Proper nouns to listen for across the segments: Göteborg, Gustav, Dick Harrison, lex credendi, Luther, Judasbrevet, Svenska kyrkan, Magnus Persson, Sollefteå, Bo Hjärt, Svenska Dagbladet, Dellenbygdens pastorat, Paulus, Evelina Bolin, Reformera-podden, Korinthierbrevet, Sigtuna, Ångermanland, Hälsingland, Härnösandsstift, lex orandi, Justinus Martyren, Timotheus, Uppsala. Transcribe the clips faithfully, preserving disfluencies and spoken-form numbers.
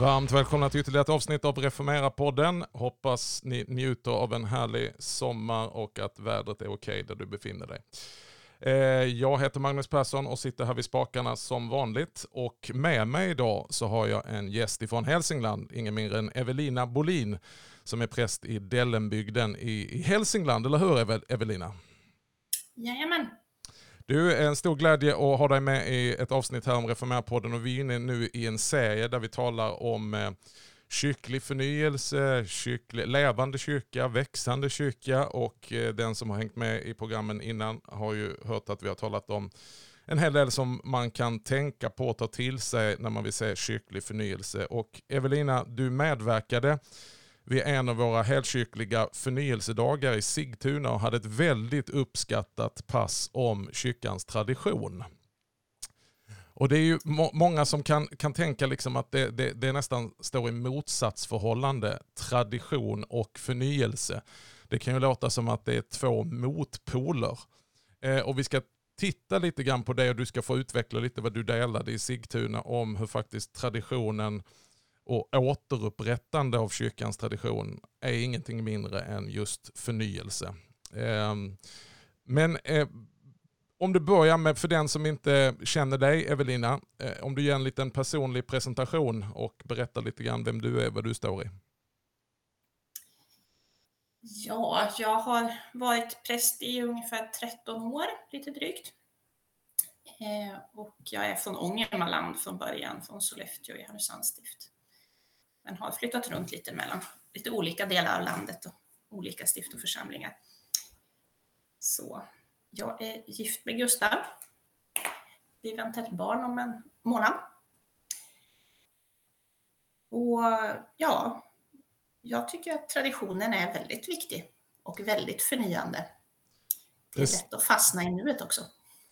Varmt välkomna till ytterligare ett avsnitt av Reformera-podden. Hoppas ni njuter av en härlig sommar och att vädret är okej där du befinner dig. Jag heter Magnus Persson och sitter här vid spakarna som vanligt. Och med mig idag så har jag en gäst ifrån Hälsingland, ingen mindre än Evelina Bolin, som är präst i Dellenbygden i Hälsingland. Eller hur, Evelina? Jajamän. Du, en stor glädje att ha dig med i ett avsnitt här om Reformera-podden, och vi är inne nu i en serie där vi talar om kyrklig förnyelse, kyrklig, levande kyrka, växande kyrka, och den som har hängt med i programmen innan har ju hört att vi har talat om en hel del som man kan tänka på och ta till sig när man vill säga kyrklig förnyelse. Och Evelina, du medverkade vid en av våra helkyrkliga förnyelsedagar i Sigtuna och hade ett väldigt uppskattat pass om kyrkans tradition. Och det är ju må- många som kan, kan tänka liksom att det, det, det nästan står i motsatsförhållande, tradition och förnyelse. Det kan ju låta som att det är två motpoler. Eh, och vi ska titta lite grann på det, och du ska få utveckla lite vad du delade i Sigtuna om hur faktiskt traditionen och återupprättande av kyrkans tradition är ingenting mindre än just förnyelse. Eh, men eh, om du börjar med, för den som inte känner dig, Evelina, eh, om du ger en liten personlig presentation och berättar lite grann vem du är, vad du står i. Ja, jag har varit präst i ungefär tretton år, lite drygt. Eh, och jag är från Ångermanland från början, från Sollefteå i Härnösandsstift. Men har flyttat runt lite mellan lite olika delar av landet och olika stift och församlingar. Så jag är gift med Gustav. Vi väntar ett barn om en månad. Och ja, jag tycker att traditionen är väldigt viktig och väldigt förnyande. Det är yes. lätt att fastna i nuet också.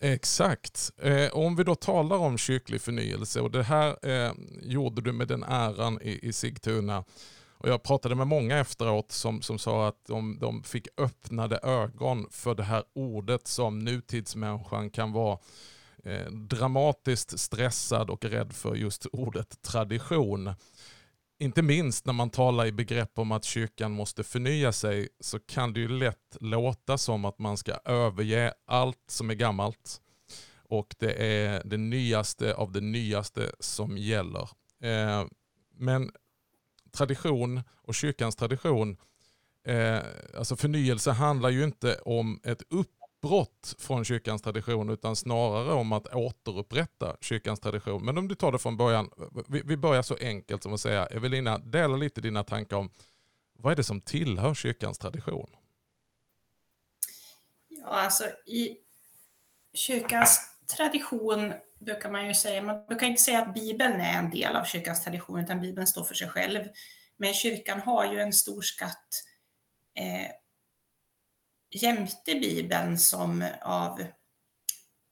Exakt. Eh, om vi då talar om kyrklig förnyelse, och det här eh, gjorde du med den äran i, i Sigtuna. Och jag pratade med många efteråt som, som sa att de, de fick öppnade ögon för det här ordet som nutidsmänniskan kan vara eh, dramatiskt stressad och rädd för, just ordet tradition. Inte minst när man talar i begrepp om att kyrkan måste förnya sig, så kan det ju lätt låta som att man ska överge allt som är gammalt. Och det är det nyaste av det nyaste som gäller. Eh, men tradition och kyrkans tradition, eh, alltså förnyelse, handlar ju inte om ett uppbrott från kyrkans tradition, utan snarare om att återupprätta kyrkans tradition. Men om du tar det från början, vi, vi börjar så enkelt som att säga, Evelina, dela lite dina tankar om vad är det som tillhör kyrkans tradition? Ja, alltså i kyrkans tradition brukar man ju säga, man brukar inte säga att Bibeln är en del av kyrkans tradition, utan Bibeln står för sig själv. Men kyrkan har ju en stor skatt eh, jämte Bibeln som, av,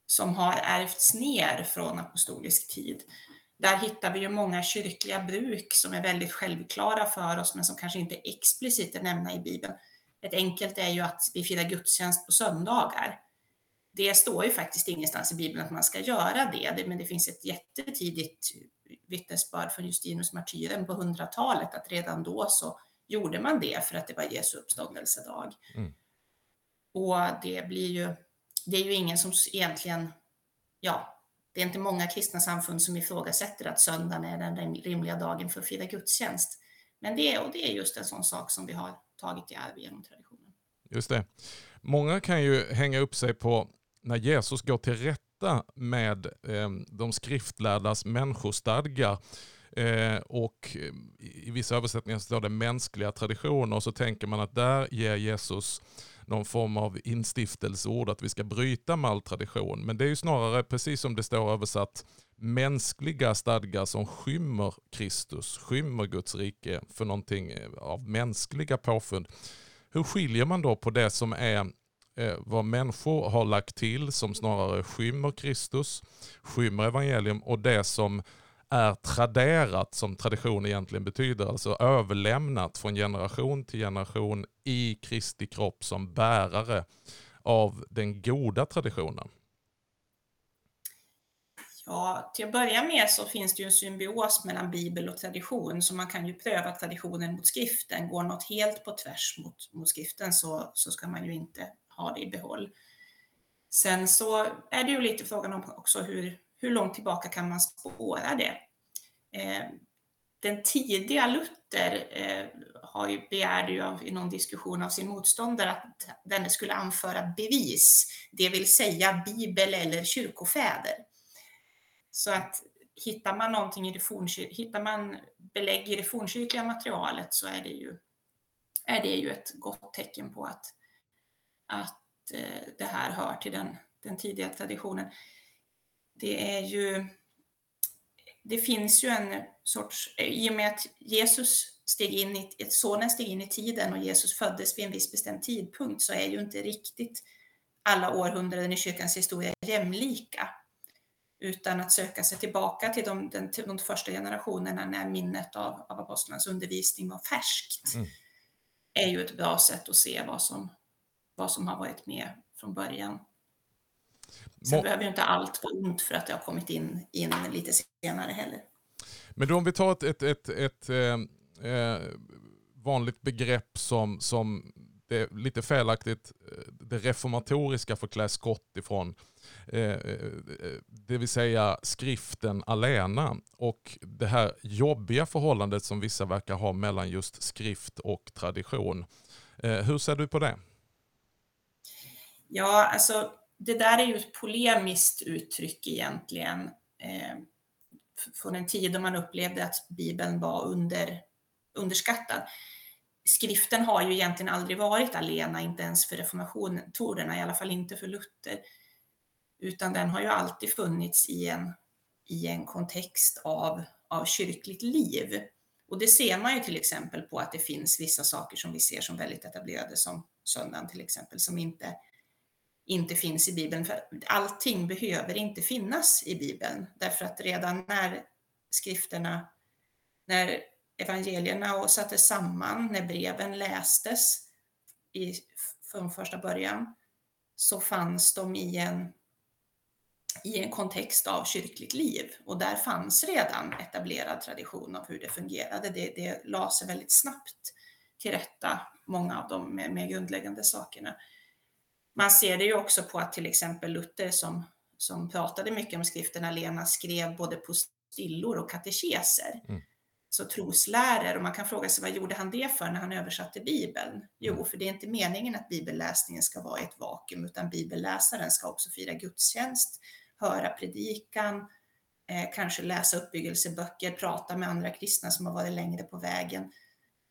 som har ärvts ner från apostolisk tid. Där hittar vi ju många kyrkliga bruk som är väldigt självklara för oss, men som kanske inte explicit är nämna i Bibeln. Ett enkelt är ju att vi firar gudstjänst på söndagar. Det står ju faktiskt ingenstans i Bibeln att man ska göra det, men det finns ett jättetidigt vittnesbörd från Justinus Martyren på hundratalet att redan då så gjorde man det för att det var Jesu uppståndelsedag. Mm. Och det blir ju, det är ju ingen som egentligen, ja, det är inte många kristna samfund som ifrågasätter att söndagen är den rimliga dagen för att fira gudstjänst. Men det är, och det är just en sån sak som vi har tagit i arv genom traditionen. Just det. Många kan ju hänga upp sig på när Jesus går till rätta med eh, de skriftlärdas människostadgar eh, och i vissa översättningar står det mänskliga traditioner, och så tänker man att där ger Jesus någon form av instiftelseord att vi ska bryta med all tradition. Men det är ju snarare, precis som det står översatt, mänskliga stadgar som skymmer Kristus, skymmer Guds rike för någonting av mänskliga påfund. Hur skiljer man då på det som är vad människor har lagt till, som snarare skymmer Kristus, skymmer evangelium, och det som är traderat, som tradition egentligen betyder, alltså överlämnat från generation till generation i Kristi kropp som bärare av den goda traditionen? Ja, till att börja med så finns det ju en symbios mellan Bibel och tradition, så man kan ju pröva traditionen mot skriften. Går något helt på tvärs mot, mot skriften så, så ska man ju inte ha det i behåll. Sen så är det ju lite frågan om också hur, hur långt tillbaka kan man spåra det. Eh, den tidiga Luther eh, har ju, begärde ju av, i någon diskussion av sin motståndare att den skulle anföra bevis, det vill säga Bibel eller kyrkofäder. Så att hittar man någonting i det fornkyr- hittar man belägg i det fornkyrkliga materialet så är det ju, är det ju ett gott tecken på att, att det här hör till den, den tidiga traditionen. Det är ju, det finns ju en sorts, i och med att Jesus steg in i, sonen steg in i tiden och Jesus föddes vid en viss bestämd tidpunkt, så är ju inte riktigt alla århundraden i kyrkans historia jämlika. Utan att söka sig tillbaka till de, den, de första generationerna när minnet av, av apostlarnas undervisning var färskt. Mm. Är ju ett bra sätt att se vad som, vad som har varit med från början. Sen Må- behöver ju inte allt vara ont för att det har kommit in, in lite senare heller. Men då om vi tar ett, ett, ett, ett eh, eh, vanligt begrepp som, som det är lite felaktigt det reformatoriska får klä skott ifrån. Det vill säga skriften alena och det här jobbiga förhållandet som vissa verkar ha mellan just skrift och tradition. Hur ser du på det? Ja, alltså det där är ju ett polemiskt uttryck egentligen. Från en tid då man upplevde att Bibeln var under, underskattad. Skriften har ju egentligen aldrig varit alena, inte ens för reformatorerna, i alla fall inte för Luther. Utan den har ju alltid funnits i en, i en kontext av, av kyrkligt liv. Och det ser man ju till exempel på att det finns vissa saker som vi ser som väldigt etablerade, som söndagen till exempel, som inte, inte finns i Bibeln. För allting behöver inte finnas i Bibeln, därför att redan när skrifterna, när evangelierna och sattes samman, när breven lästes i, från första början, så fanns de i en, i en kontext av kyrkligt liv. Och där fanns redan etablerad tradition av hur det fungerade. Det, det la sig väldigt snabbt till rätta, många av de mer grundläggande sakerna. Man ser det ju också på att till exempel Luther som, som pratade mycket om skriften alena skrev både postillor och katekeser. Mm. Så trosläror, och man kan fråga sig vad gjorde han det för när han översatte Bibeln? Jo, för det är inte meningen att bibelläsningen ska vara ett vakuum, utan bibelläsaren ska också fira gudstjänst, höra predikan, eh, kanske läsa uppbyggelseböcker, prata med andra kristna som har varit längre på vägen,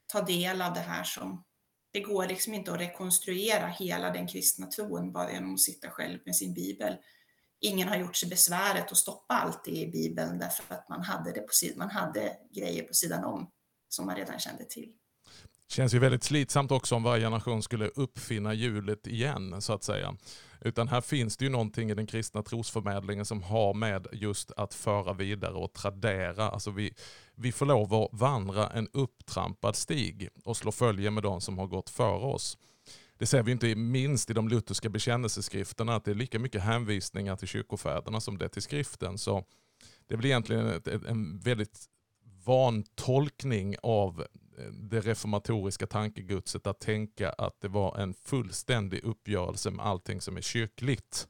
ta del av det här som... Det går liksom inte att rekonstruera hela den kristna tron bara genom att sitta själv med sin bibel. Ingen har gjort sig besväret att stoppa allt det i Bibeln därför att man hade, det på sidan, man hade grejer på sidan om som man redan kände till. Det känns ju väldigt slitsamt också om varje generation skulle uppfinna hjulet igen så att säga. Utan här finns det ju någonting i den kristna trosförmedlingen som har med just att föra vidare och tradera. Alltså vi, vi får lov att vandra en upptrampad stig och slå följe med de som har gått före oss. Det ser vi inte minst i de lutherska bekännelseskrifterna, att det är lika mycket hänvisningar till kyrkofäderna som det till skriften. Så det är väl egentligen ett, en väldigt vantolkning av det reformatoriska tankegudset att tänka att det var en fullständig uppgörelse med allting som är kyrkligt.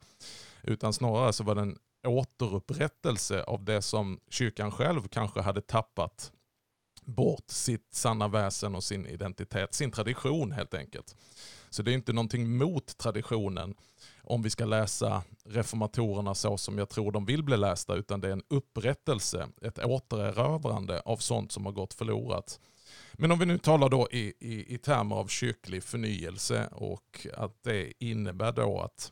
Utan snarare så var det en återupprättelse av det som kyrkan själv kanske hade tappat bort, sitt sanna väsen och sin identitet, sin tradition helt enkelt. Så det är inte någonting mot traditionen om vi ska läsa reformatorerna så som jag tror de vill bli lästa, utan det är en upprättelse, ett återerövrande av sånt som har gått förlorat. Men om vi nu talar då i, i, i termer av kyrklig förnyelse och att det innebär då att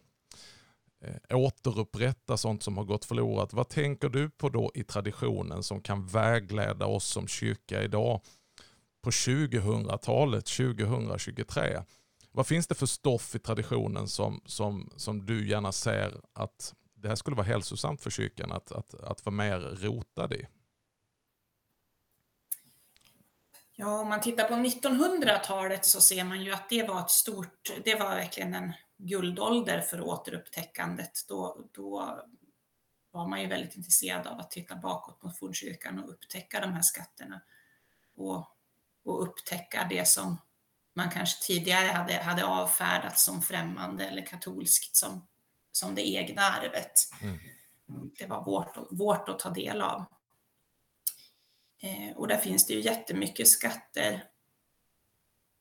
eh, återupprätta sånt som har gått förlorat. Vad tänker du på då i traditionen som kan vägleda oss som kyrka idag på tjugohundratalet, tjugohundratjugotre? Vad finns det för stoff i traditionen som, som, som du gärna ser att det här skulle vara hälsosamt för kyrkan att, att, att vara mer rotad i? Ja, om man tittar på nittonhundratalet så ser man ju att det var ett stort, det var verkligen en guldålder för återupptäckandet. Då, då var man ju väldigt intresserad av att titta bakåt mot fornkyrkan och upptäcka de här skatterna. Och, och upptäcka det som man kanske tidigare hade, hade avfärdat som främmande eller katolskt som, som det egna arvet. Mm. Det var vårt, vårt att ta del av. Eh, och där finns det ju jättemycket skatter.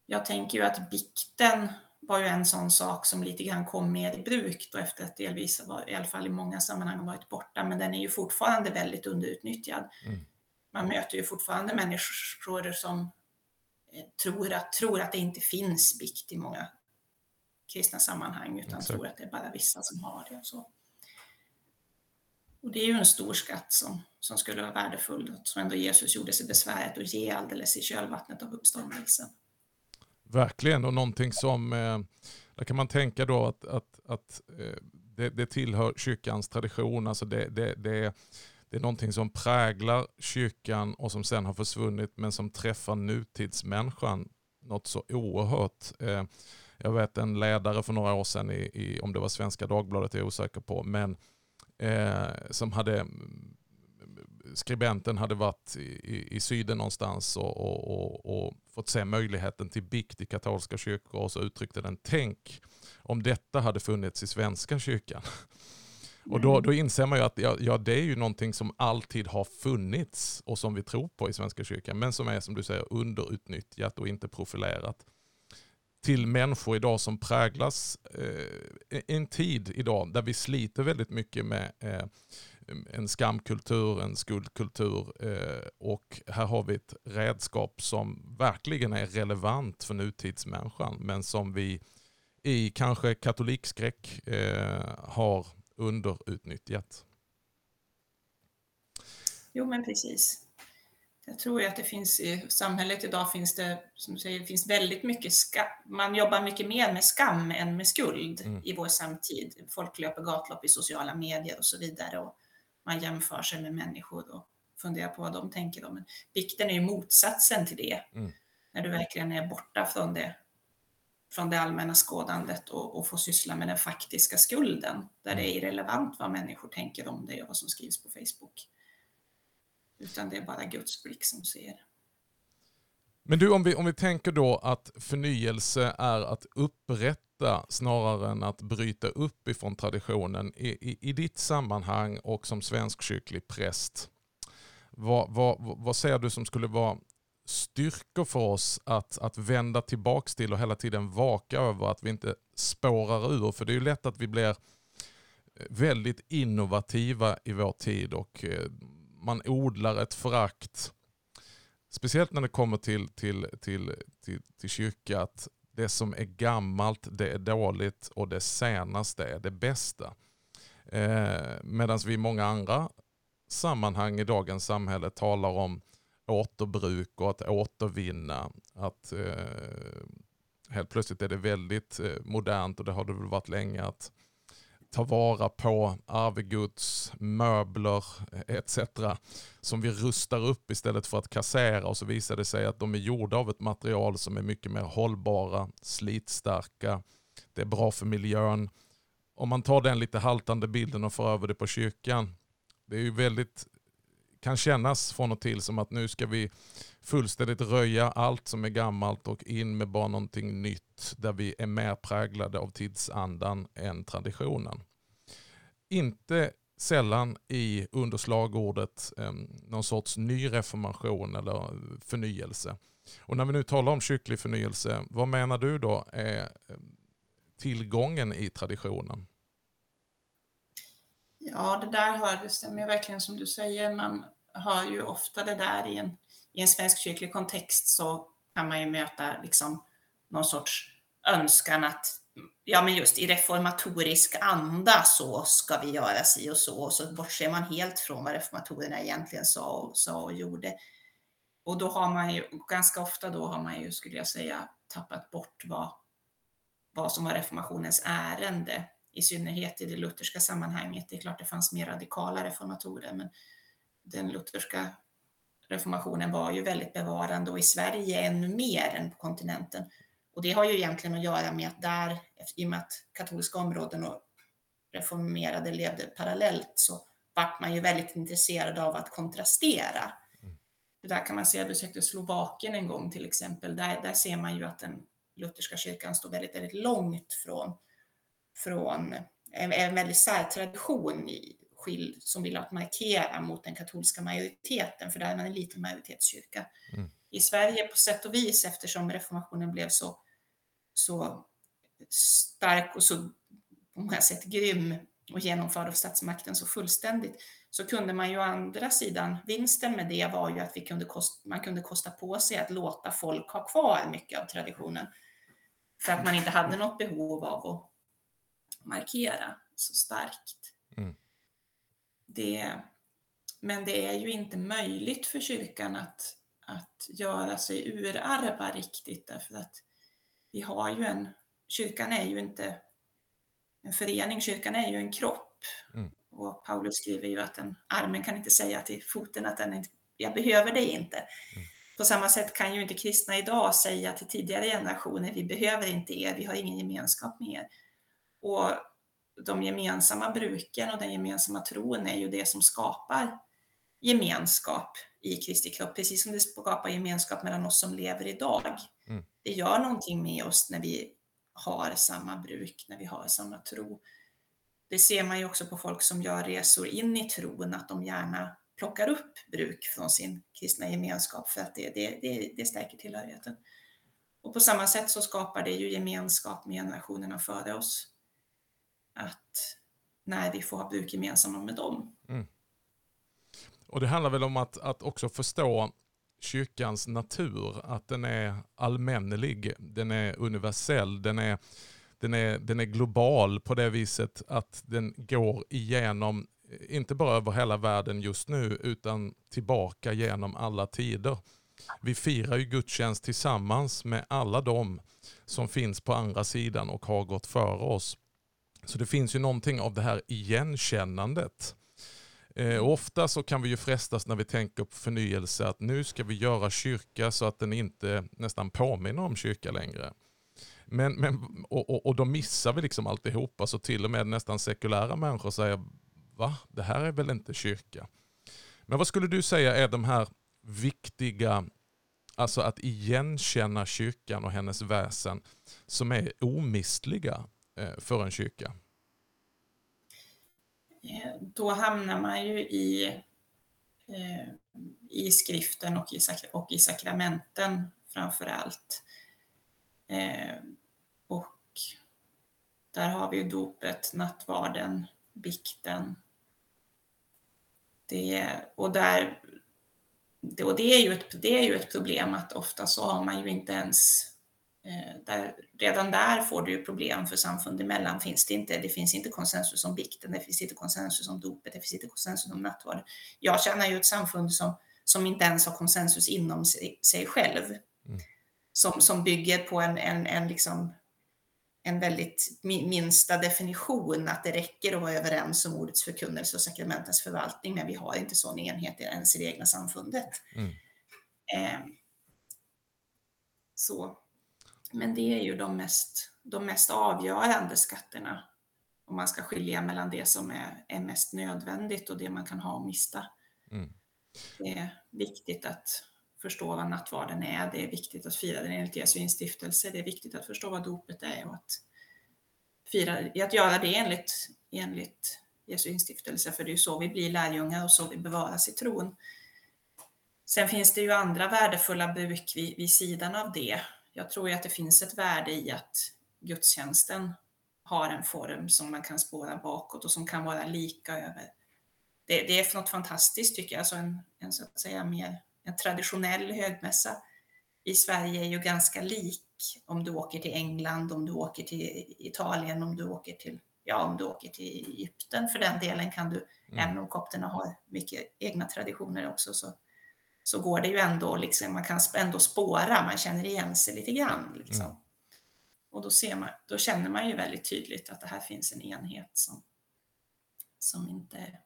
Jag tänker ju att bikten var ju en sån sak som lite grann kom med i bruk då, efter att delvis var, i alla fall i många sammanhang, varit borta. Men den är ju fortfarande väldigt underutnyttjad. Mm. Man möter ju fortfarande människor som tror att, tror att det inte finns bikt i många kristna sammanhang, utan Exakt. tror att det är bara vissa som har det. Och, så. och det är ju en stor skatt som, som skulle vara värdefull, som ändå Jesus gjorde sig besväret att ge alldeles i kölvattnet av uppståndelsen. Verkligen, och någonting som, där kan man tänka då att, att, att det, det tillhör kyrkans tradition, alltså det, det, det, det är någonting som präglar kyrkan och som sen har försvunnit, men som träffar nutidsmänniskan något så oerhört. Jag vet en ledare för några år sedan, i, i, om det var Svenska Dagbladet är jag osäker på, men eh, som hade... skribenten hade varit i, i, i syden någonstans och, och, och, och fått se möjligheten till bikt i katolska kyrkor, och så uttryckte den: tänk om detta hade funnits i svenska kyrkan. Mm. Och då, då inser man ju att ja, ja, det är ju någonting som alltid har funnits och som vi tror på i svenska kyrkan, men som är, som du säger, underutnyttjat och inte profilerat. Till människor idag som präglas eh, en tid idag där vi sliter väldigt mycket med eh, en skamkultur, en skuldkultur, eh, och här har vi ett redskap som verkligen är relevant för nutidsmänniskan, men som vi i kanske katolikskräck eh, har underutnyttjat. Jo, men precis. Jag tror ju att det finns i samhället idag, finns det, som säger, finns väldigt mycket skam. Man jobbar mycket mer med skam än med skuld mm. i vår samtid. Folk löper gatlopp i sociala medier och så vidare, och man jämför sig med människor och funderar på vad de tänker om. Men bikten är ju motsatsen till det. Mm. När du verkligen är borta från det, från det allmänna skådandet och, och får syssla med den faktiska skulden. Där mm. det är irrelevant vad människor tänker om dig och vad som skrivs på Facebook. Utan det är bara Guds blick som ser. Men du, om vi, om vi tänker då att förnyelse är att upprätta snarare än att bryta upp ifrån traditionen. I, i, i ditt sammanhang och som svensk kyrklig präst, vad, vad, vad säger du som skulle vara styrkor för oss att, att vända tillbaks till och hela tiden vaka över att vi inte spårar ur? För det är ju lätt att vi blir väldigt innovativa i vår tid och... man odlar ett förakt, speciellt när det kommer till, till, till, till, till kyrka, att det som är gammalt, det är dåligt, och det senaste är det bästa. Eh, Medan vi i många andra sammanhang i dagens samhälle talar om återbruk och att återvinna. Att, eh, helt plötsligt är det väldigt modernt, och det har det väl varit länge, att ta vara på arvegods, möbler et cetera som vi rustar upp istället för att kassera, och så visar det sig att de är gjorda av ett material som är mycket mer hållbara, slitstarka, det är bra för miljön. Om man tar den lite haltande bilden och för över det på kyrkan, det är ju väldigt, kan kännas från och till som att nu ska vi fullständigt röja allt som är gammalt och in med bara någonting nytt, där vi är mer präglade av tidsandan än traditionen. Inte sällan i underslagordet eh, någon sorts ny reformation eller förnyelse. Och när vi nu talar om kyrklig förnyelse, vad menar du då är tillgången i traditionen? Ja, det där hör, det stämmer verkligen som du säger. Man hör ju ofta det där i en, i en svensk kyrklig kontext, så kan man ju möta liksom någon sorts önskan att, ja men just i reformatorisk anda så ska vi göra si och så, och så bortser man helt från vad reformatorerna egentligen sa och, sa och gjorde. Och då har man ju, ganska ofta då har man ju, skulle jag säga, tappat bort vad, vad som var reformationens ärende. I synnerhet i det lutherska sammanhanget. Det är klart det fanns mer radikala reformatorer, men den lutherska reformationen var ju väldigt bevarande, och i Sverige ännu mer än på kontinenten. Och det har ju egentligen att göra med att där, i och med att katolska områden och reformerade levde parallellt, så vart man ju väldigt intresserad av att kontrastera. Mm. Det där kan man se, jag besökte Slovakien en gång till exempel, där, där ser man ju att den lutherska kyrkan står väldigt, väldigt långt från, från en, en väldigt särtradition i, skild, som vill att markera mot den katolska majoriteten, för där är man en liten majoritetskyrka. Mm. I Sverige på sätt och vis, eftersom reformationen blev så, så stark och så på många sätt grym och genomförd av statsmakten så fullständigt, så kunde man ju å andra sidan, vinsten med det var ju att vi kunde kost, man kunde kosta på sig att låta folk ha kvar mycket av traditionen, för att man inte hade något behov av att markera så starkt. Mm. Det, men det är ju inte möjligt för kyrkan att, att göra sig urarva riktigt, därför att vi har ju en, kyrkan är ju inte en förening, kyrkan är ju en kropp. Mm. Och Paulus skriver ju att den armen kan inte säga till foten att den inte, jag behöver dig inte. Mm. På samma sätt kan ju inte kristna idag säga till tidigare generationer, vi behöver inte er, vi har ingen gemenskap med er. Och de gemensamma bruken och den gemensamma tron är ju det som skapar gemenskap i Kristi kropp, precis som det skapar gemenskap mellan oss som lever idag. Mm. Det gör någonting med oss när vi har samma bruk, när vi har samma tro. Det ser man ju också på folk som gör resor in i tron, att de gärna plockar upp bruk från sin kristna gemenskap, för att det, det, det, det stärker tillhörigheten. Och på samma sätt så skapar det ju gemenskap med generationerna före oss, att när vi får ha bruk gemensamma med dem. Mm. Och det handlar väl om att, att också förstå kyrkans natur, att den är allmänlig, den är universell, den är, den är, den är global på det viset att den går igenom, inte bara över hela världen just nu, utan tillbaka genom alla tider. Vi firar ju gudstjänst tillsammans med alla de som finns på andra sidan och har gått före oss. Så det finns ju någonting av det här igenkännandet. Eh, ofta så kan vi ju frestas när vi tänker på förnyelse att nu ska vi göra kyrka så att den inte nästan påminner om kyrka längre. Men, men, och, och, och då missar vi liksom alltihopa, så till och med nästan sekulära människor säger, va? Det här är väl inte kyrka? Men vad skulle du säga är de här viktiga, alltså att igenkänna kyrkan och hennes väsen, som är omistliga för en kyrka? Då hamnar man ju i, i skriften och i, och i sakramenten framför allt. Och där har vi ju dopet, nattvarden, bikten. Det, och, där, och det, är ju ett, det är ju ett problem att ofta så har man ju inte ens... Där, redan där får du ju problem, för samfund emellan finns det inte, det finns inte konsensus om bikten, det finns inte konsensus om dopet, det finns inte konsensus om nattvarden. Jag känner ju ett samfund som, som inte ens har konsensus inom sig, sig själv, mm. som, som bygger på en, en, en, liksom, en väldigt minsta definition, att det räcker att vara överens om ordets förkunnelse och sakramentens förvaltning, men vi har inte sån enhet ens i det egna samfundet. Mm. Eh, så Men det är ju de mest, de mest avgörande skatterna, om man ska skilja mellan det som är, är mest nödvändigt och det man kan ha och mista. Mm. Det är viktigt att förstå vad nattvarden är, det är viktigt att fira den enligt Jesu instiftelse, det är viktigt att förstå vad dopet är och att, fira, att göra det enligt, enligt Jesu instiftelse, för det är ju så vi blir lärjungar och så vi bevaras i tron. Sen finns det ju andra värdefulla bruk vid, vid sidan av det. Jag tror ju att det finns ett värde i att gudstjänsten har en form som man kan spåra bakåt och som kan vara lika över. Det, det är något fantastiskt tycker jag, alltså en, en, så att säga, mer, en traditionell högmässa i Sverige är ju ganska lik om du åker till England, om du åker till Italien, om du åker till, ja, om du åker till Egypten. För den delen kan du, mm. även om kopterna har mycket egna traditioner också, så så går det ju ändå, liksom, man kan ändå spåra, man känner igen sig lite grann. Liksom. Mm. Och då, ser man, då känner man ju väldigt tydligt att det här finns en enhet som, som, inte,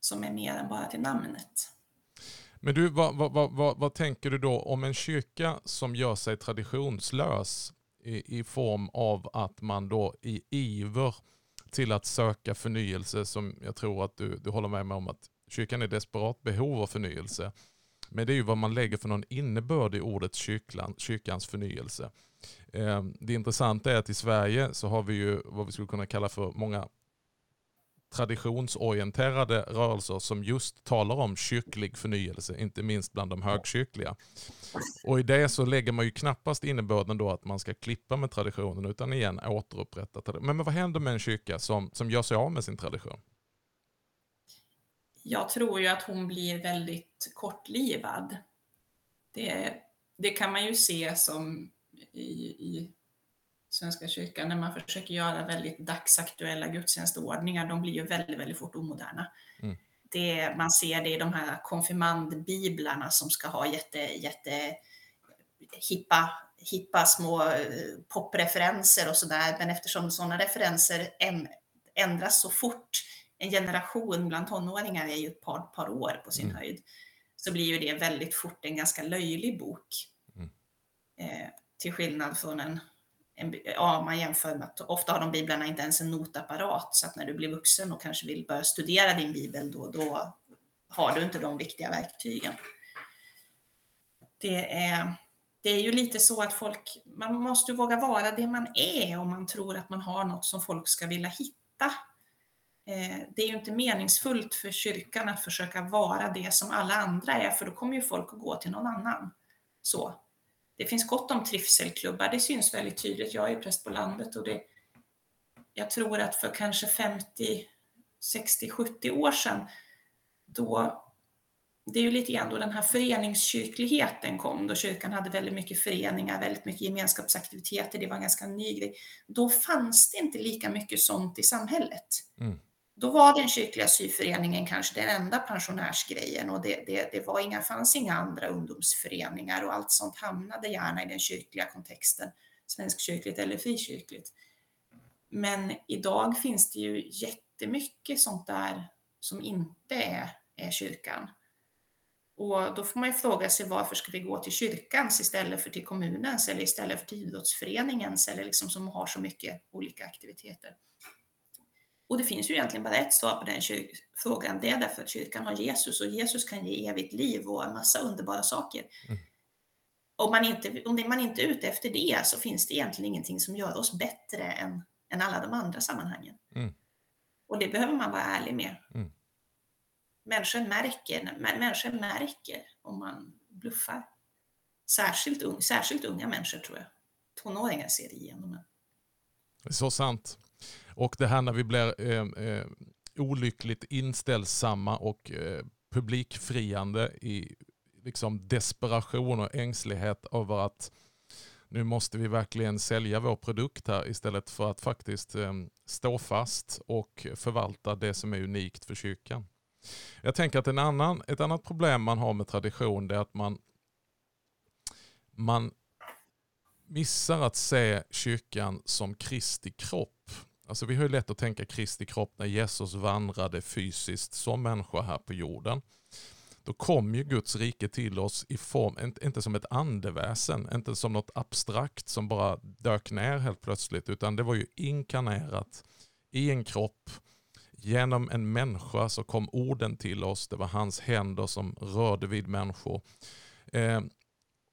som är mer än bara till namnet. Men du, vad, vad, vad, vad, vad tänker du då om en kyrka som gör sig traditionslös i, i form av att man då i iver till att söka förnyelse, som jag tror att du, du håller med mig om, att kyrkan är desperat behov av förnyelse. Men det är ju vad man lägger för någon innebörd i ordet kyrkan, kyrkans förnyelse. Det intressanta är att i Sverige så har vi ju vad vi skulle kunna kalla för många traditionsorienterade rörelser som just talar om kyrklig förnyelse, inte minst bland de högkyrkliga. Och i det så lägger man ju knappast innebörden då att man ska klippa med traditionen, utan igen återupprätta traditionen. Men, men vad händer med en kyrka som, som gör sig av med sin tradition? Jag tror ju att hon blir väldigt kortlivad. Det, det kan man ju se som i, i Svenska kyrkan, när man försöker göra väldigt dagsaktuella gudstjänstordningar. De blir ju väldigt, väldigt fort omoderna. Mm. Det, man ser det i de här konfirmandbiblarna som ska ha jätte, jätte hippa, hippa små popreferenser och sådär. Men eftersom sådana referenser ändras så fort, en generation bland tonåringar är ju ett par, par år på sin mm. höjd, så blir ju det väldigt fort en ganska löjlig bok. Mm. Eh, till skillnad från en, en ja, man jämför med att ofta har de biblarna inte ens en notapparat, så att när du blir vuxen och kanske vill börja studera din bibel, då, då har du inte de viktiga verktygen. Det är, det är ju lite så att folk, man måste våga vara det man är om man tror att man har något som folk ska vilja hitta. Det är ju inte meningsfullt för kyrkan att försöka vara det som alla andra är, för då kommer ju folk att gå till någon annan. Så. Det finns gott om trivselklubbar, det syns väldigt tydligt. Jag är ju präst på landet och det, jag tror att för kanske femtio, sextio, sjuttio år sedan, då, det är ju lite grann då den här föreningskyrkligheten kom, då kyrkan hade väldigt mycket föreningar, väldigt mycket gemenskapsaktiviteter, det var en ganska ny grej. Då fanns det inte lika mycket sånt i samhället. Mm. Då var den kyrkliga syföreningen kanske den enda pensionärsgrejen, och det, det, det var inga, fanns inga andra ungdomsföreningar, och allt sånt hamnade gärna i den kyrkliga kontexten, svenskkyrkligt eller frikyrkligt. Men idag finns det ju jättemycket sånt där som inte är, är kyrkan. Och då får man ju fråga sig, varför ska vi gå till kyrkans istället för till kommunens eller istället för till idrottsföreningens, eller liksom, som har så mycket olika aktiviteter. Och det finns ju egentligen bara ett svar på den kyr- frågan. Det är därför att kyrkan har Jesus, och Jesus kan ge evigt liv och en massa underbara saker. Mm. Om man inte, om man inte är ute efter det, så finns det egentligen ingenting som gör oss bättre än, än alla de andra sammanhangen. Mm. Och det behöver man vara ärlig med. Mm. Människor märker, människor märker om man bluffar. Särskilt, un, särskilt unga människor, tror jag. Tonåringar ser det igenom. Det är så sant. Och det här när vi blir eh, eh, olyckligt inställsamma och eh, publikfriande i liksom desperation och ängslighet över att nu måste vi verkligen sälja vår produkt här, istället för att faktiskt eh, stå fast och förvalta det som är unikt för kyrkan. Jag tänker att en annan, ett annat problem man har med tradition, det är att man, man missar att se kyrkan som Kristi kropp. Alltså vi har ju lätt att tänka Kristi kropp när Jesus vandrade fysiskt som människa här på jorden. Då kom ju Guds rike till oss i form, inte som ett andeväsen, inte som något abstrakt som bara dök ner helt plötsligt, utan det var ju inkarnerat i en kropp. Genom en människa så kom orden till oss. Det var hans händer som rörde vid människor. Eh,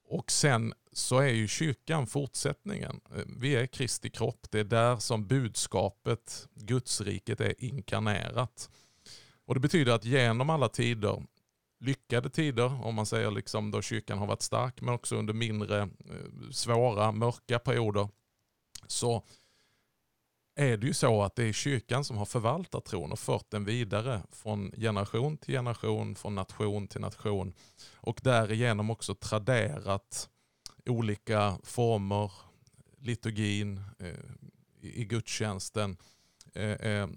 och sen så är ju kyrkan fortsättningen. Vi är Kristi kropp. Det är där som budskapet, Gudsriket, är inkarnerat. Och det betyder att genom alla tider, lyckade tider, om man säger liksom då kyrkan har varit stark, men också under mindre svåra, mörka perioder, så är det ju så att det är kyrkan som har förvaltat tron och fört den vidare från generation till generation, från nation till nation, och därigenom också traderat olika former, liturgin eh, i gudstjänsten, eh, eh,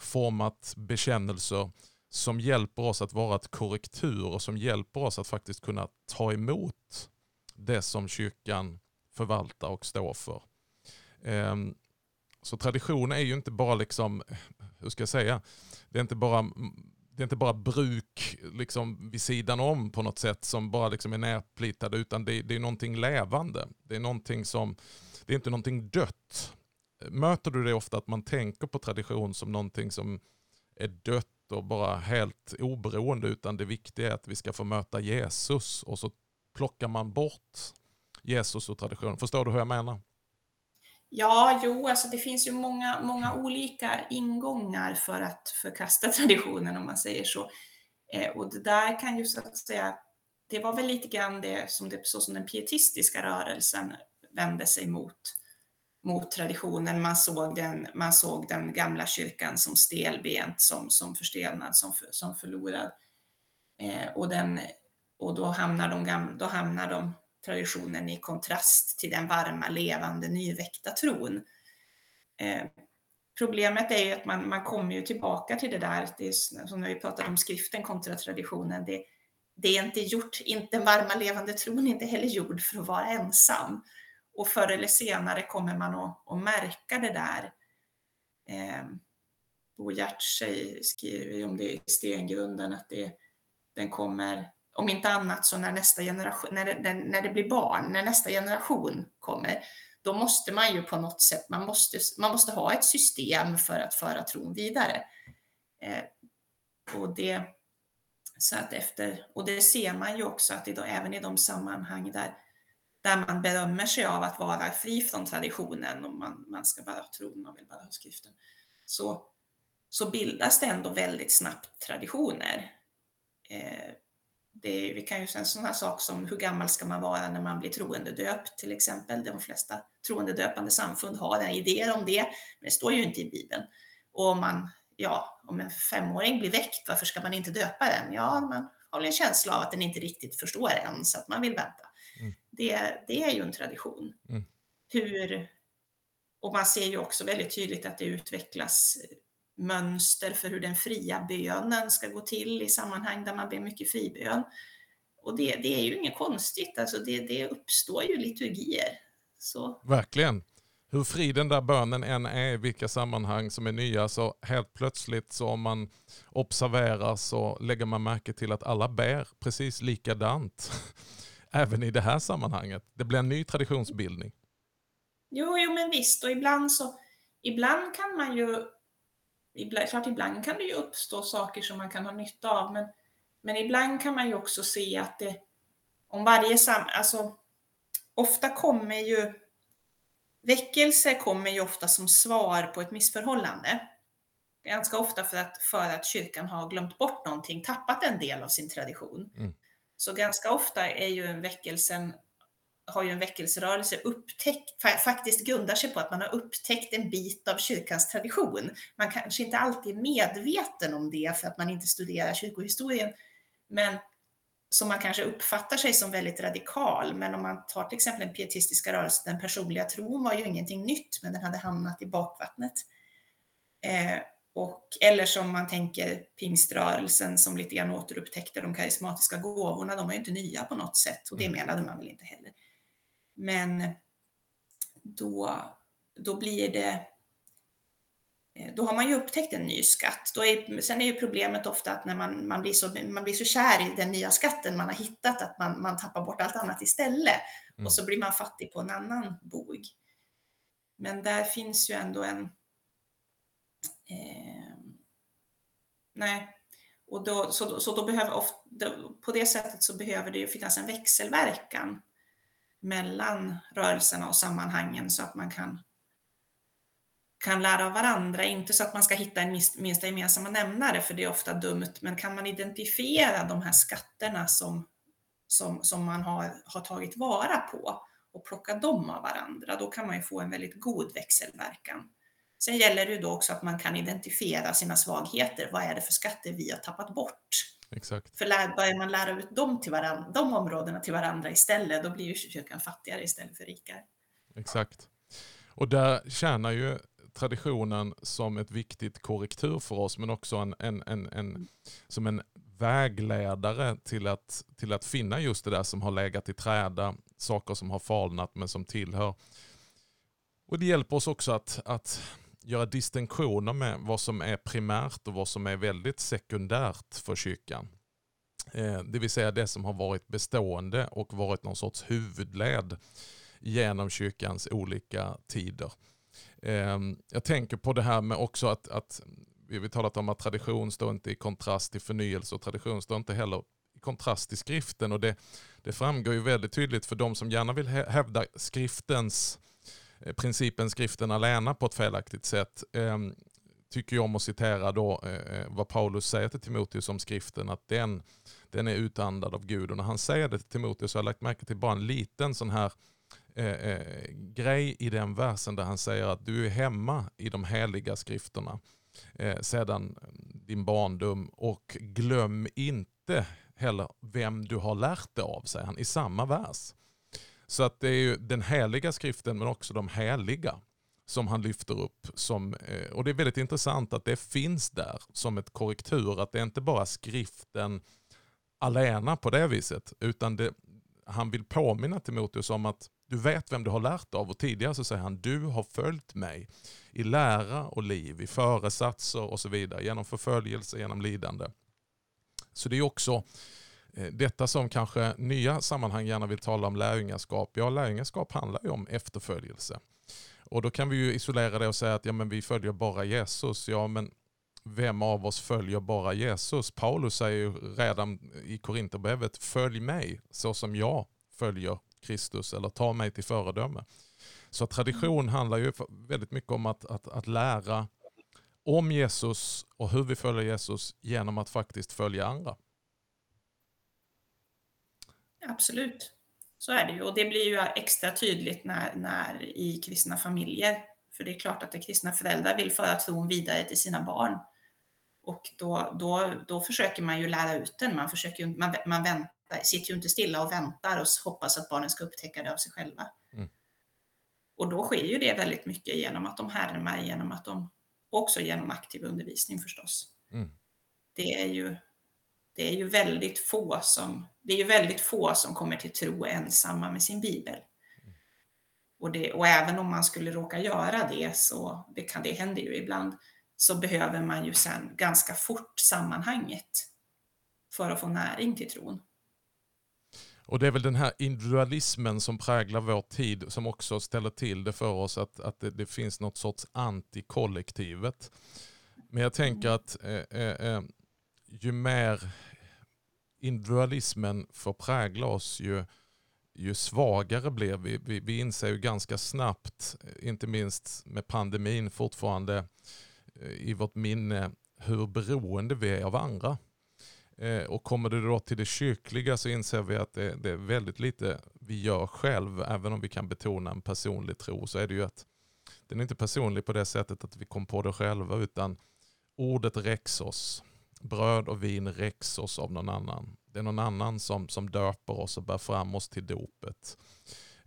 format bekännelser som hjälper oss att vara ett korrektur och som hjälper oss att faktiskt kunna ta emot det som kyrkan förvaltar och står för. Eh, Så tradition är ju inte bara liksom, hur ska jag säga, det är inte bara, det är inte bara bruk liksom vid sidan om på något sätt som bara liksom är nerplitade, utan det, det är någonting levande. Det är någonting som, det är inte någonting dött. möter du det ofta att man tänker på tradition som någonting som är dött och bara helt oberoende, utan det viktiga är att vi ska få möta Jesus, och så plockar man bort Jesus och tradition. Förstår du hur jag menar? Ja, jo, alltså det finns ju många, många olika ingångar för att förkasta traditionen, om man säger så. Eh, och det där kan ju så att säga, det var väl lite grann det som, det, så som den pietistiska rörelsen vände sig mot, mot traditionen. Man såg, den, man såg den gamla kyrkan som stelbent, som, som förstelnad, som, för, som förlorad. Eh, och, den, och då hamnar de gamla, då hamnar de traditionen i kontrast till den varma, levande, nyväckta tron. Eh, problemet är ju att man, man kommer ju tillbaka till det där, det är, som när vi pratade om skriften kontra traditionen, det, det är inte gjort, inte den varma, levande tron inte heller gjord för att vara ensam. Och förr eller senare kommer man att, att märka det där. Eh, Bo Hjärts skriver ju om det i Stengrunden, att det, den kommer... Om inte annat så när nästa generation, när det, när det blir barn, när nästa generation kommer, då måste man ju på något sätt, man måste, man måste ha ett system för att föra tron vidare. Eh, och, det, så att efter, och det ser man ju också att idag, även i de sammanhang där, där man berömmer sig av att vara fri från traditionen, och man, man ska bara ha tron, man vill bara ha skriften, så, så bildas det ändå väldigt snabbt traditioner. Eh, Det, vi kan ju säga en sån här sak som hur gammal ska man vara när man blir troendedöpt till exempel. De flesta troendedöpande samfund har en idé om det, men det står ju inte i Bibeln. Och om, man, ja, om en femåring blir väckt, varför ska man inte döpa den? Ja, man har väl en känsla av att den inte riktigt förstår än, så att man vill vänta. Mm. Det, det är ju en tradition. Mm. Hur, och man ser ju också väldigt tydligt att det utvecklas mönster för hur den fria bönen ska gå till i sammanhang där man ber mycket fribön. Och det, det är ju inget konstigt, alltså det, det uppstår ju liturgier. Så. Verkligen. Hur fri den där bönen än är, vilka sammanhang som är nya, så helt plötsligt så om man observerar så lägger man märke till att alla ber precis likadant. Även i det här sammanhanget. Det blir en ny traditionsbildning. Jo, jo men visst. Och ibland så, ibland kan man ju Ibland, klart ibland kan det ju uppstå saker som man kan ha nytta av, men, men ibland kan man ju också se att det, om varje sam, alltså, ofta kommer ju, väckelse kommer ju ofta som svar på ett missförhållande. Ganska ofta för att, för att kyrkan har glömt bort någonting, tappat en del av sin tradition. Mm. Så ganska ofta är ju en väckelsen, har ju en väckelserörelse upptäckt, faktiskt grundar sig på att man har upptäckt en bit av kyrkans tradition. Man kanske inte alltid är medveten om det för att man inte studerar kyrkohistorien, men som man kanske uppfattar sig som väldigt radikal. Men om man tar till exempel den pietistiska rörelsen, den personliga tron var ju ingenting nytt, men den hade hamnat i bakvattnet. Eh, och, eller som man tänker pingströrelsen som lite grann återupptäckte de karismatiska gåvorna, de var ju inte nya på något sätt, och det menade man väl inte heller. Men då, då blir det, då har man ju upptäckt en ny skatt. Då är, sen är ju problemet ofta att när man, man, blir så, man blir så kär i den nya skatten man har hittat att man, man tappar bort allt annat istället. Mm. Och så blir man fattig på en annan bog. Men där finns ju ändå en... Eh, nej. Och då, så, så då behöver ofta, på det sättet så behöver det ju finnas en växelverkan mellan rörelserna och sammanhangen, så att man kan, kan lära av varandra. Inte så att man ska hitta en minsta gemensamma nämnare, för det är ofta dumt, men kan man identifiera de här skatterna som, som, som man har, har tagit vara på och plocka dem av varandra, då kan man ju få en väldigt god växelverkan. Sen gäller det ju då också att man kan identifiera sina svagheter. Vad är det för skatter vi har tappat bort? Exakt. För lär, börjar man lära ut dem till varandra, de områdena till varandra istället, då blir ju kyrkan fattigare istället för rikare. Exakt. Och där tjänar ju traditionen som ett viktigt korrektur för oss, men också en, en, en, en, som en vägledare till att, till att finna just det där som har legat i träda, saker som har falnat men som tillhör. Och det hjälper oss också att, att göra distinktioner med vad som är primärt och vad som är väldigt sekundärt för kyrkan. Det vill säga det som har varit bestående och varit någon sorts huvudled genom kyrkans olika tider. Eh, jag tänker på det här med också att, att vi har talat om att tradition står inte i kontrast till förnyelse, och tradition står inte heller i kontrast till skriften, och det, det framgår ju väldigt tydligt för de som gärna vill hävda skriftens eh, principen skriften alena på ett felaktigt sätt. Eh, tycker jag om att citera då eh, vad Paulus säger till Timotheus om skriften, att den, den är utandad av Gud. Och när han säger det till Timotheus så har jag lagt märke till bara en liten sån här eh, eh, grej i den versen där han säger att du är hemma i de heliga skrifterna eh, sedan din barndom, och glöm inte heller vem du har lärt dig av, säger han i samma vers. Så att det är ju den heliga skriften men också de heliga som han lyfter upp. Som, och det är väldigt intressant att det finns där som ett korrektur. Att det är inte bara skriften alena på det viset. Utan det, han vill påminna Timotheus om att du vet vem du har lärt av. Och tidigare så säger han, du har följt mig i lära och liv. I föresatser och så vidare. Genom förföljelse, genom lidande. Så det är också detta som kanske nya sammanhang gärna vill tala om lärjungaskap. Ja, lärjungaskap handlar ju om efterföljelse. Och då kan vi ju isolera det och säga att ja, men vi följer bara Jesus. Ja, men vem av oss följer bara Jesus? Paulus säger ju redan i Korinthierbrevet, följ mig så som jag följer Kristus, eller ta mig till föredöme. Så tradition handlar ju väldigt mycket om att, att, att lära om Jesus och hur vi följer Jesus genom att faktiskt följa andra. Absolut. Så är det ju, och det blir ju extra tydligt när, när i kristna familjer. För det är klart att de kristna föräldrar vill föra tron vidare till sina barn. Och då, då, då försöker man ju lära ut den. Man, försöker, man, man väntar, sitter ju inte stilla och väntar och hoppas att barnen ska upptäcka det av sig själva. Mm. Och då sker ju det väldigt mycket genom att de härmar, genom att de också genom aktiv undervisning förstås. Mm. Det är ju... Det är ju väldigt få som, det är ju väldigt få som kommer till tro ensamma med sin bibel. Och, det, och även om man skulle råka göra det, så det, kan, det händer ju ibland, så behöver man ju sen ganska fort sammanhanget för att få näring till tron. Och det är väl den här individualismen som präglar vår tid, som också ställer till det för oss, att, att det, det finns något sorts antikollektivet. Men jag tänker att eh, eh, ju mer individualismen får prägla oss, ju, ju svagare blir vi. vi. Vi inser ju ganska snabbt, inte minst med pandemin fortfarande i vårt minne, hur beroende vi är av andra. Eh, och kommer det då till det kyrkliga så inser vi att det, det är väldigt lite vi gör själv, även om vi kan betona en personlig tro. Så är det ju att den är inte personlig på det sättet att vi kom på det själva, utan ordet räcks oss. Bröd och vin räcks oss av någon annan. Det är någon annan som, som döper oss och bär fram oss till dopet.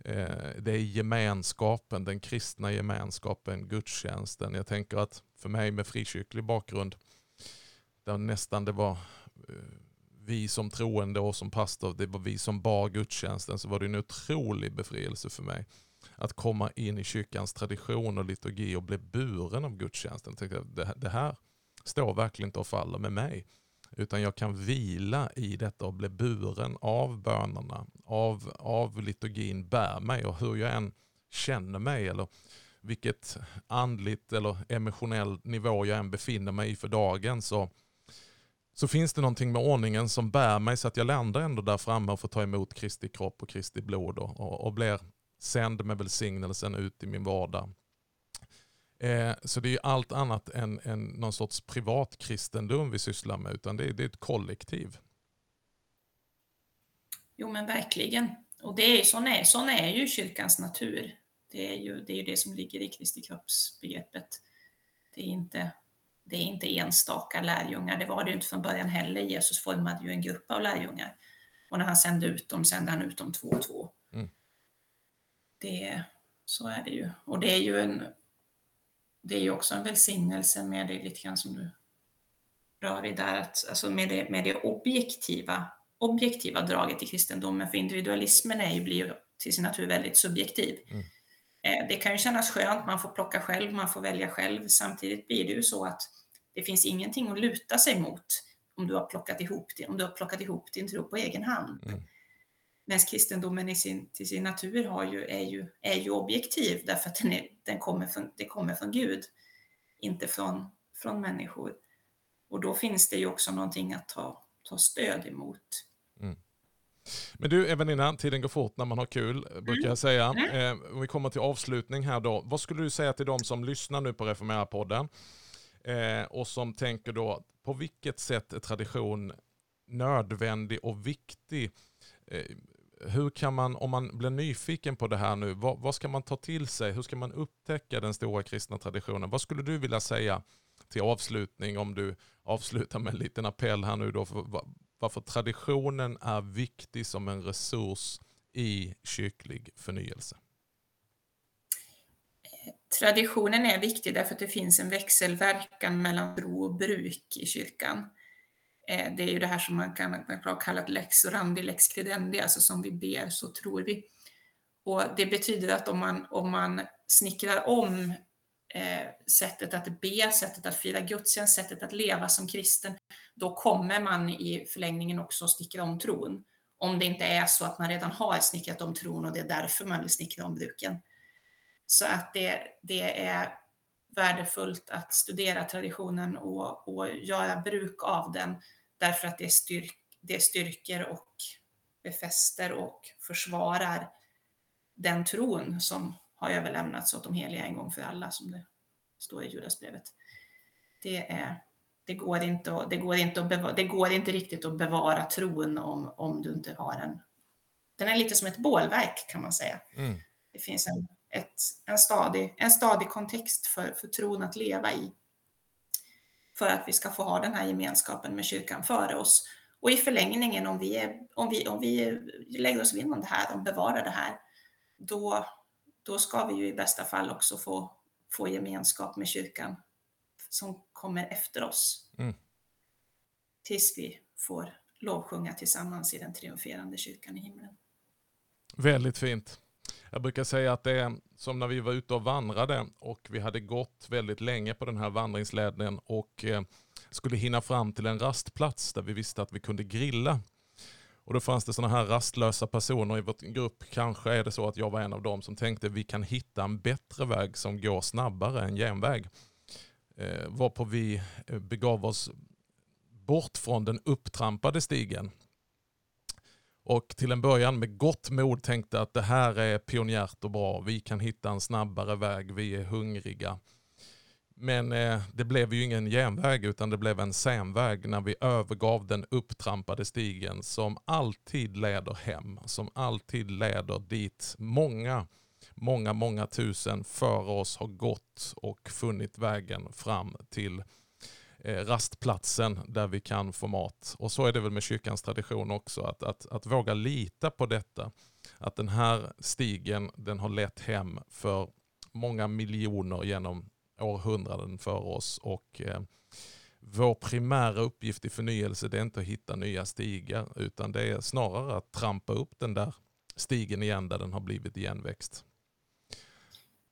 Eh, det är gemenskapen, den kristna gemenskapen, gudstjänsten. Jag tänker att för mig med frikyrklig bakgrund, där nästan det var eh, vi som troende och som pastor, det var vi som bar gudstjänsten, så var det en otrolig befrielse för mig. Att komma in i kyrkans tradition och liturgi och bli buren av gudstjänsten. Jag tänkte, det, det här står verkligen inte och faller med mig. Utan jag kan vila i detta och bli buren av bönerna. Av, av liturgin bär mig. Och hur jag än känner mig. Eller vilket andligt eller emotionell nivå jag än befinner mig i för dagen. Så, så finns det någonting med ordningen som bär mig. Så att jag landar ändå där framme och får ta emot Kristi kropp och Kristi blod. Och, och, och blir sänd med välsignelsen ut i min vardag. Så det är ju allt annat än, än någon sorts privat kristendom vi sysslar med, utan det är, det är ett kollektiv. Jo, men verkligen. Och det är, sån, är, sån är ju kyrkans natur. Det är ju det, är ju det som ligger i Kristi kroppsbegreppet. Det är, inte, det är inte enstaka lärjungar. Det var det ju inte från början heller. Jesus formade ju en grupp av lärjungar. Och när han sände ut dem, sände han ut dem två och två. Mm. Det, så är det ju. Och det är ju en... Det är ju också en välsignelse med det lite grann som du rör i där, att, alltså med det, med det objektiva, objektiva draget i kristendomen, för individualismen är ju, blir ju till sin natur väldigt subjektiv. Mm. Eh, det kan ju kännas skönt, man får plocka själv, man får välja själv, samtidigt blir det ju så att det finns ingenting att luta sig mot om du har plockat ihop, det, om du har plockat ihop din tro på egen hand. Mm. Men kristendomen i sin, till sin natur har ju, är, ju, är ju objektiv, därför att den, är, den kommer från, det kommer från Gud, inte från, från människor. Och då finns det ju också någonting att ta, ta stöd emot. Mm. Men du, Evelina, tiden går fort när man har kul, brukar jag säga. Mm. Eh, om vi kommer till avslutning här då. Vad skulle du säga till de som lyssnar nu på Reformera-podden eh, och som tänker då, på vilket sätt är tradition nödvändig och viktig? Eh, hur kan man, om man blir nyfiken på det här nu, vad, vad ska man ta till sig? Hur ska man upptäcka den stora kristna traditionen? Vad skulle du vilja säga till avslutning, om du avslutar med en liten appell här nu då, för, varför traditionen är viktig som en resurs i kyrklig förnyelse? Traditionen är viktig därför att det finns en växelverkan mellan tro och bruk i kyrkan. Det är ju det här som man kan kalla lex orandi, lex credendi, alltså som vi ber så tror vi. Och det betyder att om man, om man snickrar om sättet att be, sättet att fira gudstjänst, sättet att leva som kristen, då kommer man i förlängningen också snickra om tron. Om det inte är så att man redan har snickrat om tron och det är därför man vill snickra om bruken. Så att det, det är värdefullt att studera traditionen och, och göra bruk av den, därför att det, styrk, det styrker och befäster och försvarar den tron som har överlämnats åt de heliga en gång för alla, som det står i Judasbrevet. Det, är, det, går inte att, det, går inte att bevara, det går inte riktigt att bevara tron om, om du inte har den. Den är lite som ett bålverk, kan man säga. Mm. Det finns en, ett, en, stadig, en stadig kontext för, för tron att leva i. För att vi ska få ha den här gemenskapen med kyrkan före oss. Och i förlängningen, om vi, är, om vi, om vi lägger oss vinn om det här, om bevarar det här, då... Då ska vi ju i bästa fall också få, få gemenskap med kyrkan som kommer efter oss. Mm. Tills vi får lovsjunga tillsammans i den triumferande kyrkan i himlen. Väldigt fint. Jag brukar säga att det är som när vi var ute och vandrade och vi hade gått väldigt länge på den här vandringsleden och skulle hinna fram till en rastplats där vi visste att vi kunde grilla. Och då fanns det sådana här rastlösa personer i vår grupp. Kanske är det så att jag var en av dem som tänkte att vi kan hitta en bättre väg som går snabbare än järnväg. Eh, varpå vi begav oss bort från den upptrampade stigen. Och till en början med gott mod tänkte att det här är pionjärt och bra. Vi kan hitta en snabbare väg. Vi är hungriga. Men eh, det blev ju ingen järnväg utan det blev en sänväg när vi övergav den upptrampade stigen som alltid leder hem. Som alltid leder dit många, många, många tusen före oss har gått och funnit vägen fram till eh, rastplatsen där vi kan få mat. Och så är det väl med kyrkans tradition också, att, att, att våga lita på detta. Att den här stigen, den har lett hem för många miljoner genom århundraden för oss, och eh, vår primära uppgift i förnyelse, det är inte att hitta nya stigar utan det är snarare att trampa upp den där stigen igen där den har blivit igenväxt.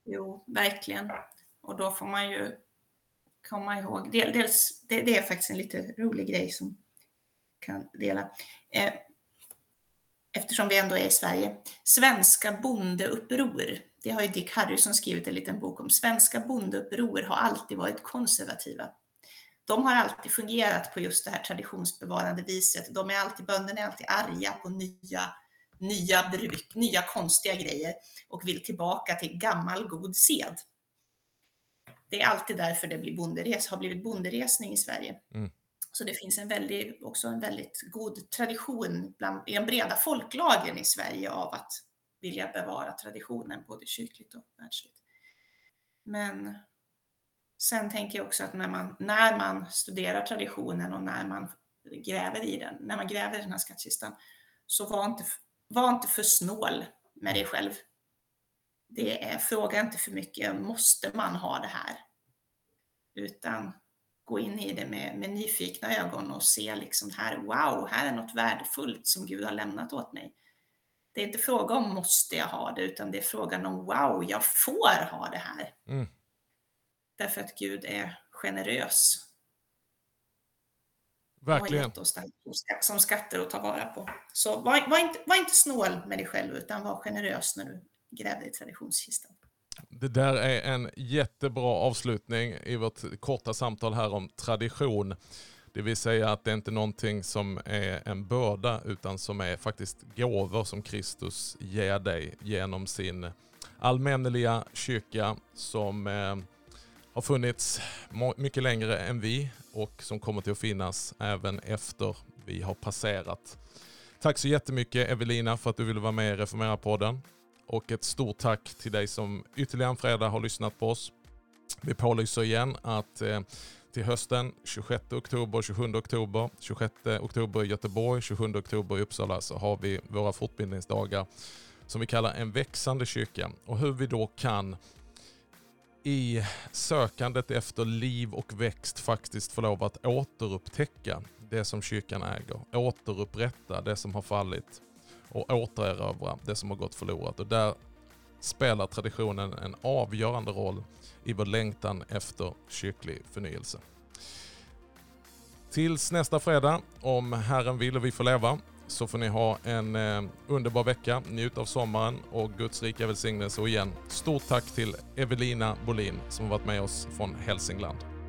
Jo, verkligen. Och då får man ju komma ihåg, dels det, det är faktiskt en lite rolig grej som kan dela. Eh, eftersom vi ändå är i Sverige, svenska bondeuppror. Det har ju Dick Harrison skrivit en liten bok om. Svenska bondeuppror har alltid varit konservativa. De har alltid fungerat på just det här traditionsbevarande viset. De är alltid, bönderna är alltid arga på nya, nya bruk, nya konstiga grejer och vill tillbaka till gammal god sed. Det är alltid därför det blir bonderes, har blivit bonderesning i Sverige. Mm. Så det finns en väldigt, också en väldigt god tradition bland, i de breda folklagren i Sverige av att vilja bevara traditionen både kyrkligt och världsligt. Men sen tänker jag också att när man, när man studerar traditionen och när man gräver i den, när man gräver i den här skattkistan, så var inte, var inte för snål med dig själv. Det är, fråga inte för mycket, måste man ha det här? Utan gå in i det med, med nyfikna ögon och se liksom här, wow, här är något värdefullt som Gud har lämnat åt mig. Det är inte fråga om måste jag ha det, utan det är frågan om wow, jag får ha det här. Mm. Därför att Gud är generös. Verkligen. Har gett oss den, som skatter att ta vara på. Så var, var, inte, var inte snål med dig själv, utan var generös när du grävde i traditionskistan. Det där är en jättebra avslutning i vårt korta samtal här om tradition. Det vill säga att det är inte någonting som är en börda, utan som är faktiskt gåvor som Kristus ger dig genom sin allmänneliga kyrka som eh, har funnits må- mycket längre än vi och som kommer till att finnas även efter vi har passerat. Tack så jättemycket Evelina för att du ville vara med i Reformera-podden. Och ett stort tack till dig som ytterligare en fredag har lyssnat på oss. Vi pålyser igen att eh, till hösten tjugosjätte oktober, tjugosjunde oktober, tjugosjätte oktober i Göteborg, tjugosjunde oktober i Uppsala så har vi våra fortbildningsdagar som vi kallar en växande kyrka. Och hur vi då kan i sökandet efter liv och växt faktiskt få lov att återupptäcka det som kyrkan äger. Återupprätta det som har fallit och återerövra det som har gått förlorat. Och där spelar traditionen en avgörande roll i vår längtan efter kyrklig förnyelse. Tills nästa fredag, om Herren vill och vi får leva, så får ni ha en eh, underbar vecka. Njut av sommaren och Guds rika välsignelse. Och igen, stort tack till Evelina Bolin som har varit med oss från Hälsingland.